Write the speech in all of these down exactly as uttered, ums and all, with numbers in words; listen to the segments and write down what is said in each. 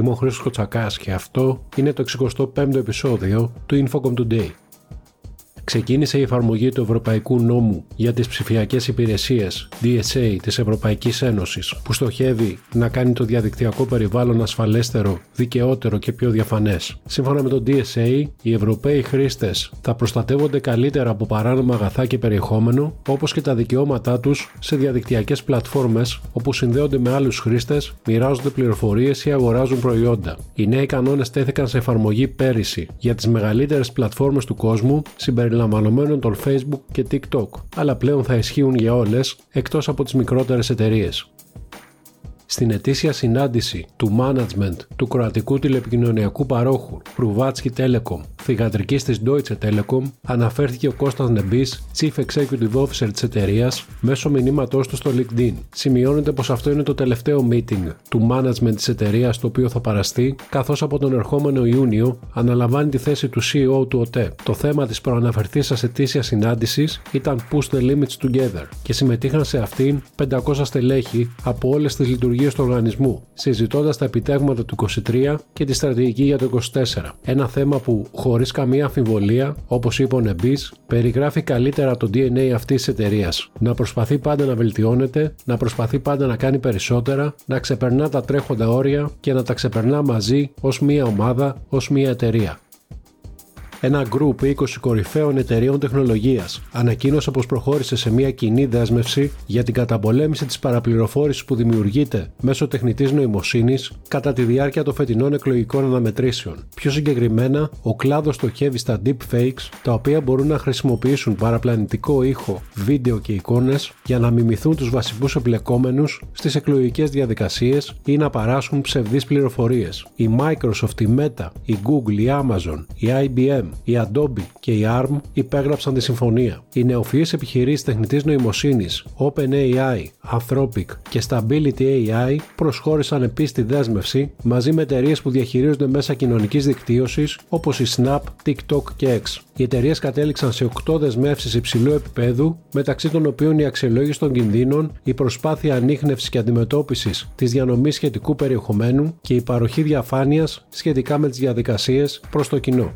Είμαι ο Χρήστος Κοτσακάς και αυτό είναι το εξηκοστό πέμπτο επεισόδιο του Infocom Today. Ξεκίνησε η εφαρμογή του Ευρωπαϊκού Νόμου για τις Ψηφιακές Υπηρεσίες ντι ες έι της Ευρωπαϊκής Ένωσης, που στοχεύει να κάνει το διαδικτυακό περιβάλλον ασφαλέστερο, δικαιότερο και πιο διαφανές. Σύμφωνα με το ντι ες έι, οι Ευρωπαίοι χρήστες θα προστατεύονται καλύτερα από παράνομα αγαθά και περιεχόμενο, όπως και τα δικαιώματά τους σε διαδικτυακές πλατφόρμες όπου συνδέονται με άλλους χρήστες, μοιράζονται πληροφορίες ή αγοράζουν προϊόντα. Οι νέοι κανόνες τέθηκαν σε εφαρμογή πέρυσι για τις μεγαλύτερες πλατφόρμες του κόσμου, λαμβανωμένων των Facebook και TikTok, αλλά πλέον θα ισχύουν για όλες εκτός από τις μικρότερες εταιρείες. Στην ετήσια συνάντηση του management του κροατικού τηλεπικοινωνιακού παρόχου Hrvatski Telekom, θυγατρικής της Deutsche Telekom, αναφέρθηκε ο Κώστας Νεμπής, Chief Executive Officer της εταιρείας, μέσω μηνύματός του στο LinkedIn. Σημειώνεται πως αυτό είναι το τελευταίο meeting του management της εταιρείας, το οποίο θα παραστεί, καθώς από τον ερχόμενο Ιούνιο αναλαμβάνει τη θέση του σι ι ο του ΟΤΕ. Το θέμα της προαναφερθήσας ετήσιας συνάντησης ήταν Push the Limits together και συμμετείχαν σε αυτήν πεντακόσια στελέχη από όλες τις λειτουργίες του οργανισμού, συζητώντας τα επιτεύγματα του είκοσι τρία και τη στρατηγική για το είκοσι τέσσερα. Ένα θέμα που, χωρίς καμία αμφιβολία, όπως είπε ο Νεμπής, περιγράφει καλύτερα το ντι εν έι αυτής της εταιρείας. Να προσπαθεί πάντα να βελτιώνεται, να προσπαθεί πάντα να κάνει περισσότερα, να ξεπερνά τα τρέχοντα όρια και να τα ξεπερνά μαζί ως μία ομάδα, ως μία εταιρεία. Ένα γκρουπ είκοσι κορυφαίων εταιρείων τεχνολογίας ανακοίνωσε πως προχώρησε σε μια κοινή δέσμευση για την καταπολέμηση της παραπληροφόρησης που δημιουργείται μέσω τεχνητής νοημοσύνης κατά τη διάρκεια των φετινών εκλογικών αναμετρήσεων. Πιο συγκεκριμένα, ο κλάδος στοχεύει στα deepfakes, τα οποία μπορούν να χρησιμοποιήσουν παραπλανητικό ήχο, βίντεο και εικόνες για να μιμηθούν τους βασικούς εμπλεκόμενους στις εκλογικές διαδικασίες ή να παράσχουν ψευδείς πληροφορίες. Η Microsoft, η Meta, η Google, η Amazon, η άι μπι εμ, η Adobe και η αρμ υπέγραψαν τη συμφωνία. Οι νεοφυείς επιχειρήσεις τεχνητής νοημοσύνης OpenAI, Anthropic και Stability έι άι προσχώρησαν επίσης τη δέσμευση μαζί με εταιρείες που διαχειρίζονται μέσα κοινωνικής δικτύωσης όπως η Snap, TikTok και X. Οι εταιρείες κατέληξαν σε οκτώ δεσμεύσεις υψηλού επίπεδου, μεταξύ των οποίων η αξιολόγηση των κινδύνων, η προσπάθεια ανίχνευσης και αντιμετώπισης της διανομής σχετικού περιεχομένου και η παροχή διαφάνειας σχετικά με τις διαδικασίες προς το κοινό.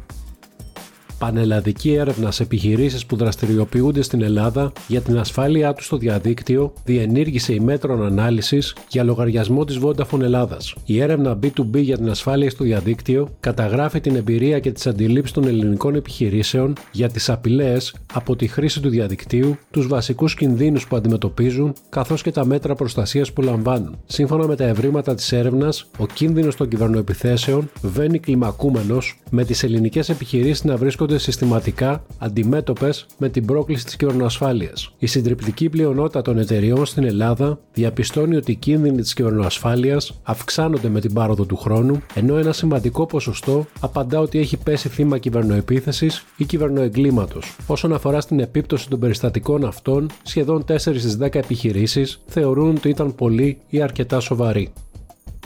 Πανελλαδική έρευνα σε επιχειρήσεις που δραστηριοποιούνται στην Ελλάδα για την ασφάλειά τους στο διαδίκτυο διενήργησε η Μέτρον Ανάλυση για λογαριασμό της Vodafone Ελλάδας. Η έρευνα μπι του μπι για την ασφάλεια στο διαδίκτυο καταγράφει την εμπειρία και τις αντιλήψεις των ελληνικών επιχειρήσεων για τις απειλές από τη χρήση του διαδικτύου, τους βασικούς κινδύνους που αντιμετωπίζουν, καθώς και τα μέτρα προστασίας που λαμβάνουν. Σύμφωνα με τα ευρήματα της έρευνας, ο κίνδυνος των κυβερνοεπιθέσεων βαίνει κλιμακούμενος, με τις ελληνικές επιχειρήσεις να βρίσκονται συστηματικά αντιμέτωπες με την πρόκληση της κυβερνοασφάλειας. Η συντριπτική πλειονότητα των εταιρεών στην Ελλάδα διαπιστώνει ότι οι κίνδυνοι της κυβερνοασφάλειας αυξάνονται με την πάροδο του χρόνου, ενώ ένα σημαντικό ποσοστό απαντά ότι έχει πέσει θύμα κυβερνοεπίθεσης ή κυβερνοεγκλήματος. Όσον αφορά στην επίπτωση των περιστατικών αυτών, σχεδόν τέσσερις στις δέκα επιχειρήσεις θεωρούν ότι ήταν πολύ ή αρκετά σοβαροί.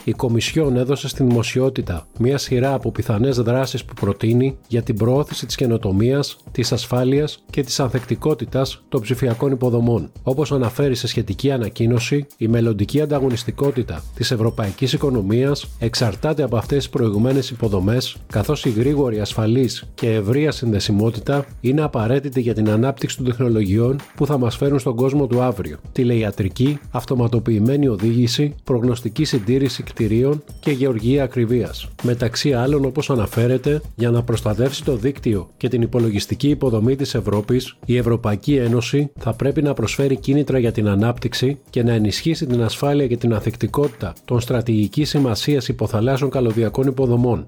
Η Κομισιόν έδωσε στη δημοσιότητα μια σειρά από πιθανές δράσεις που προτείνει για την προώθηση της καινοτομίας, της ασφάλειας και της ανθεκτικότητας των ψηφιακών υποδομών. Όπως αναφέρει σε σχετική ανακοίνωση, η μελλοντική ανταγωνιστικότητα της ευρωπαϊκής οικονομίας εξαρτάται από αυτές τις προηγουμένες υποδομές, καθώς η γρήγορη, ασφαλής και ευρεία συνδεσιμότητα είναι απαραίτητη για την ανάπτυξη των τεχνολογιών που θα μας φέρουν στον κόσμο του αύριο. Τηλεϊατρική, αυτοματοποιημένη οδήγηση, προγνωστική συντήρηση και γεωργία ακριβίας. Μεταξύ άλλων, όπως αναφέρεται, για να προστατεύσει το δίκτυο και την υπολογιστική υποδομή της Ευρώπης, η Ευρωπαϊκή Ένωση θα πρέπει να προσφέρει κίνητρα για την ανάπτυξη και να ενισχύσει την ασφάλεια και την ανθεκτικότητα των στρατηγικής σημασίας υποθαλάσσιων καλωδιακών υποδομών.